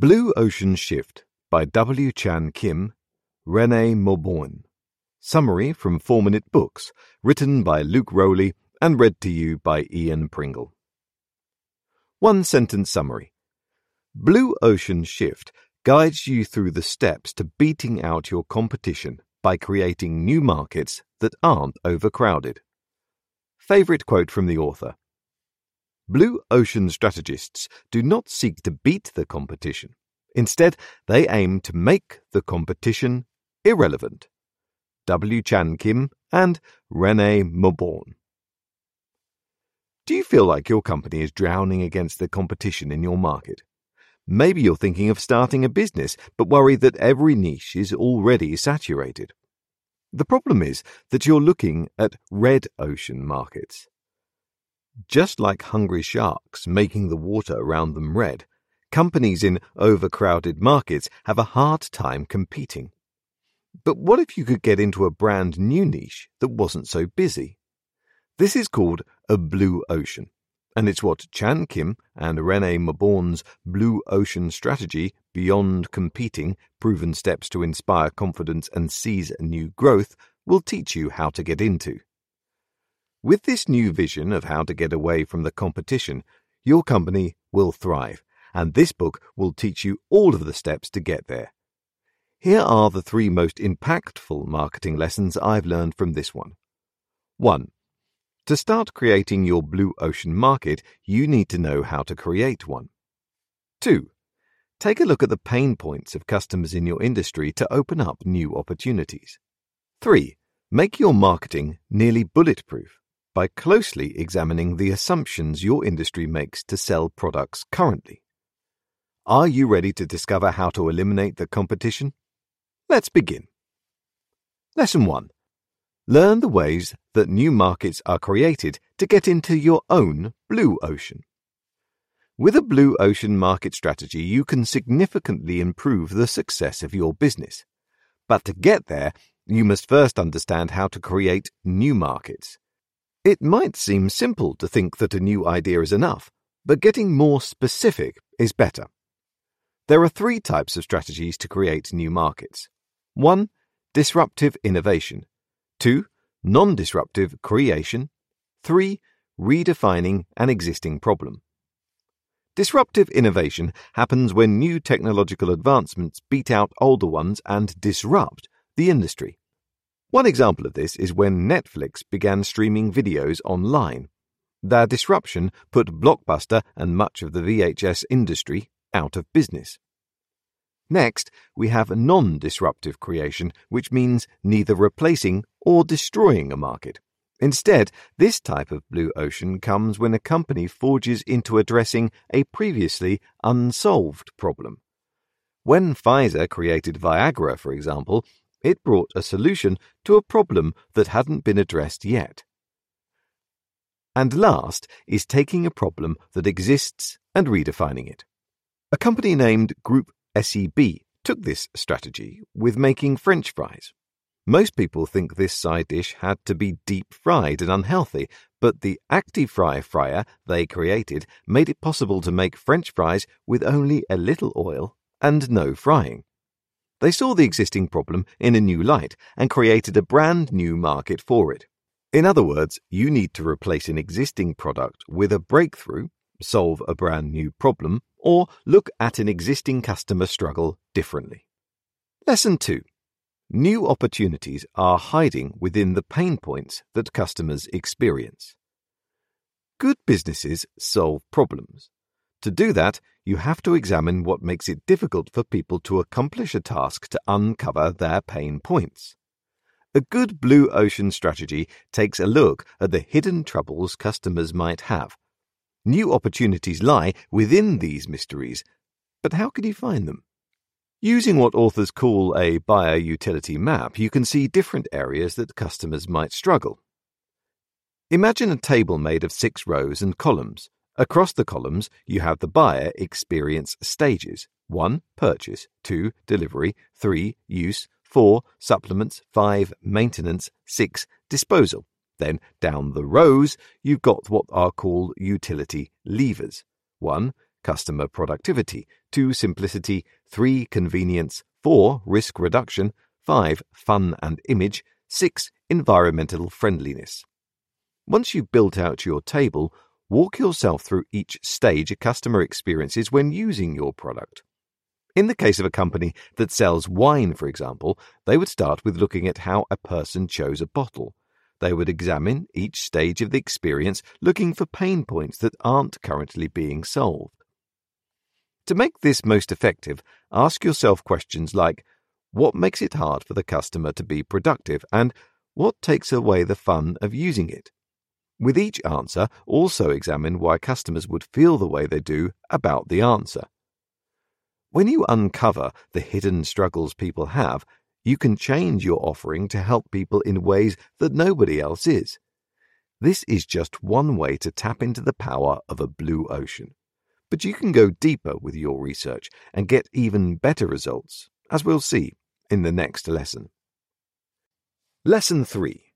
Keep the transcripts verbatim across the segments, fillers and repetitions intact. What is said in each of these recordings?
Blue Ocean Shift by W. Chan Kim, Renée Mauborgne. Summary from Four Minute Books, written by Luke Rowley and read to you by Ian Pringle. One-sentence summary. Blue Ocean Shift guides you through the steps to beating out your competition by creating new markets that aren't overcrowded. Favorite quote from the author. Blue Ocean strategists do not seek to beat the competition. Instead, they aim to make the competition irrelevant. W. Chan Kim and Renée Mauborgne. Do you feel like your company is drowning against the competition in your market? Maybe you're thinking of starting a business, but worry that every niche is already saturated. The problem is that you're looking at red ocean markets. Just like hungry sharks making the water around them red, companies in overcrowded markets have a hard time competing. But what if you could get into a brand new niche that wasn't so busy? This is called a blue ocean, and it's what Chan Kim and Renée Mauborgne's Blue Ocean strategy, Beyond Competing, Proven Steps to Inspire Confidence and Seize New Growth, will teach you how to get into. With this new vision of how to get away from the competition, your company will thrive, and this book will teach you all of the steps to get there. Here are the three most impactful marketing lessons I've learned from this one. One. To start creating your blue ocean market, you need to know how to create one. Two. Take a look at the pain points of customers in your industry to open up new opportunities. Three. Make your marketing nearly bulletproof by closely examining the assumptions your industry makes to sell products currently. Are you ready to discover how to eliminate the competition? Let's begin. Lesson one. Learn the ways that new markets are created to get into your own blue ocean. With a blue ocean market strategy, you can significantly improve the success of your business. But to get there, you must first understand how to create new markets. It might seem simple to think that a new idea is enough, but getting more specific is better. There are three types of strategies to create new markets. One. Disruptive innovation. Two. Non-disruptive creation. Three. Redefining an existing problem. Disruptive innovation happens when new technological advancements beat out older ones and disrupt the industry. One example of this is when Netflix began streaming videos online. Their disruption put Blockbuster and much of the V H S industry out of business. Next, we have non-disruptive creation, which means neither replacing or destroying a market. Instead, this type of blue ocean comes when a company forges into addressing a previously unsolved problem. When Pfizer created Viagra, for example, it brought a solution to a problem that hadn't been addressed yet. And last is taking a problem that exists and redefining it. A company named Group S E B took this strategy with making French fries. Most people think this side dish had to be deep fried and unhealthy, but the ActiFry fryer they created made it possible to make French fries with only a little oil and no frying. They saw the existing problem in a new light and created a brand new market for it. In other words, you need to replace an existing product with a breakthrough, solve a brand new problem, or look at an existing customer struggle differently. Lesson two. New opportunities are hiding within the pain points that customers experience. Good businesses solve problems. To do that, you have to examine what makes it difficult for people to accomplish a task to uncover their pain points. A good blue ocean strategy takes a look at the hidden troubles customers might have. New opportunities lie within these mysteries, but how can you find them? Using what authors call a buyer utility map, you can see different areas that customers might struggle. Imagine a table made of six rows and columns. Across the columns, you have the buyer experience stages. one. Purchase. two. Delivery. three. Use. four. Supplements. five. Maintenance. six. Disposal. Then, down the rows, you've got what are called utility levers. one. customer productivity, two simplicity, three convenience, four risk reduction, five fun and image, six environmental friendliness. Once you've built out your table, walk yourself through each stage a customer experiences when using your product. In the case of a company that sells wine, for example, they would start with looking at how a person chose a bottle. They would examine each stage of the experience, looking for pain points that aren't currently being solved. To make this most effective, ask yourself questions like, what makes it hard for the customer to be productive, and what takes away the fun of using it? With each answer, also examine why customers would feel the way they do about the answer. When you uncover the hidden struggles people have, you can change your offering to help people in ways that nobody else is. This is just one way to tap into the power of a blue ocean. But you can go deeper with your research and get even better results, as we'll see in the next lesson. Lesson three.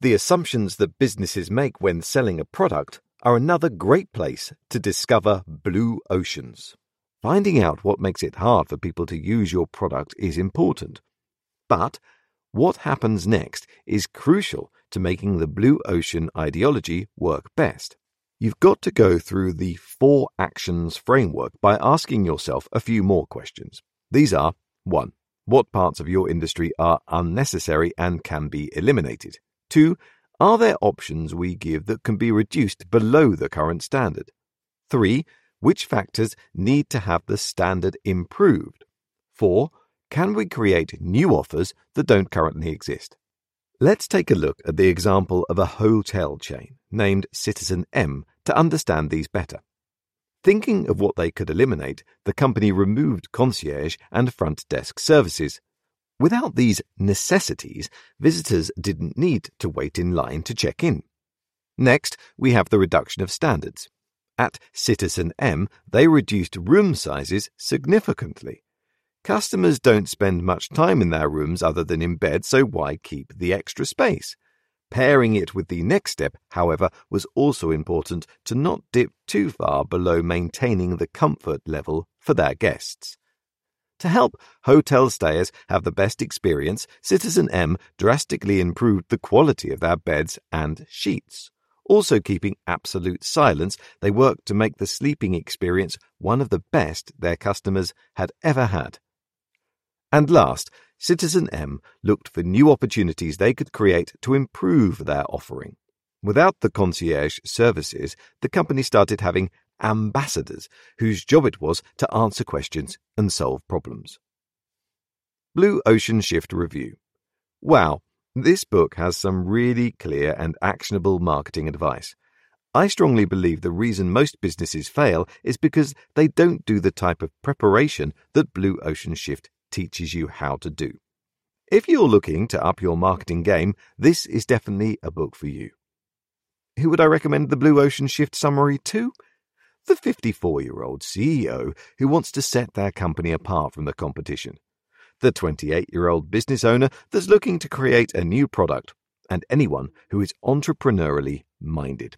The assumptions that businesses make when selling a product are another great place to discover blue oceans. Finding out what makes it hard for people to use your product is important, but what happens next is crucial to making the blue ocean ideology work best. You've got to go through the four actions framework by asking yourself a few more questions. These are: one. What parts of your industry are unnecessary and can be eliminated? two. Are there options we give that can be reduced below the current standard? three. Which factors need to have the standard improved? four. Can we create new offers that don't currently exist? Let's take a look at the example of a hotel chain named Citizen M to understand these better. Thinking of what they could eliminate, the company removed concierge and front desk services. Without these necessities, visitors didn't need to wait in line to check in. Next, we have the reduction of standards. At Citizen M, they reduced room sizes significantly. Customers don't spend much time in their rooms other than in bed, so why keep the extra space? Pairing it with the next step, however, was also important to not dip too far below maintaining the comfort level for their guests. To help hotel stayers have the best experience, Citizen M drastically improved the quality of their beds and sheets. Also keeping absolute silence, they worked to make the sleeping experience one of the best their customers had ever had. And last, Citizen M looked for new opportunities they could create to improve their offering. Without the concierge services, the company started having ambassadors whose job it was to answer questions and solve problems. Blue Ocean Shift Review. Wow, this book has some really clear and actionable marketing advice. I strongly believe the reason most businesses fail is because they don't do the type of preparation that Blue Ocean Shift teaches you how to do. If you're looking to up your marketing game, this is definitely a book for you. Who would I recommend the Blue Ocean Shift summary to? The fifty-four-year-old C E O who wants to set their company apart from the competition, the twenty-eight-year-old business owner that's looking to create a new product, and anyone who is entrepreneurially minded.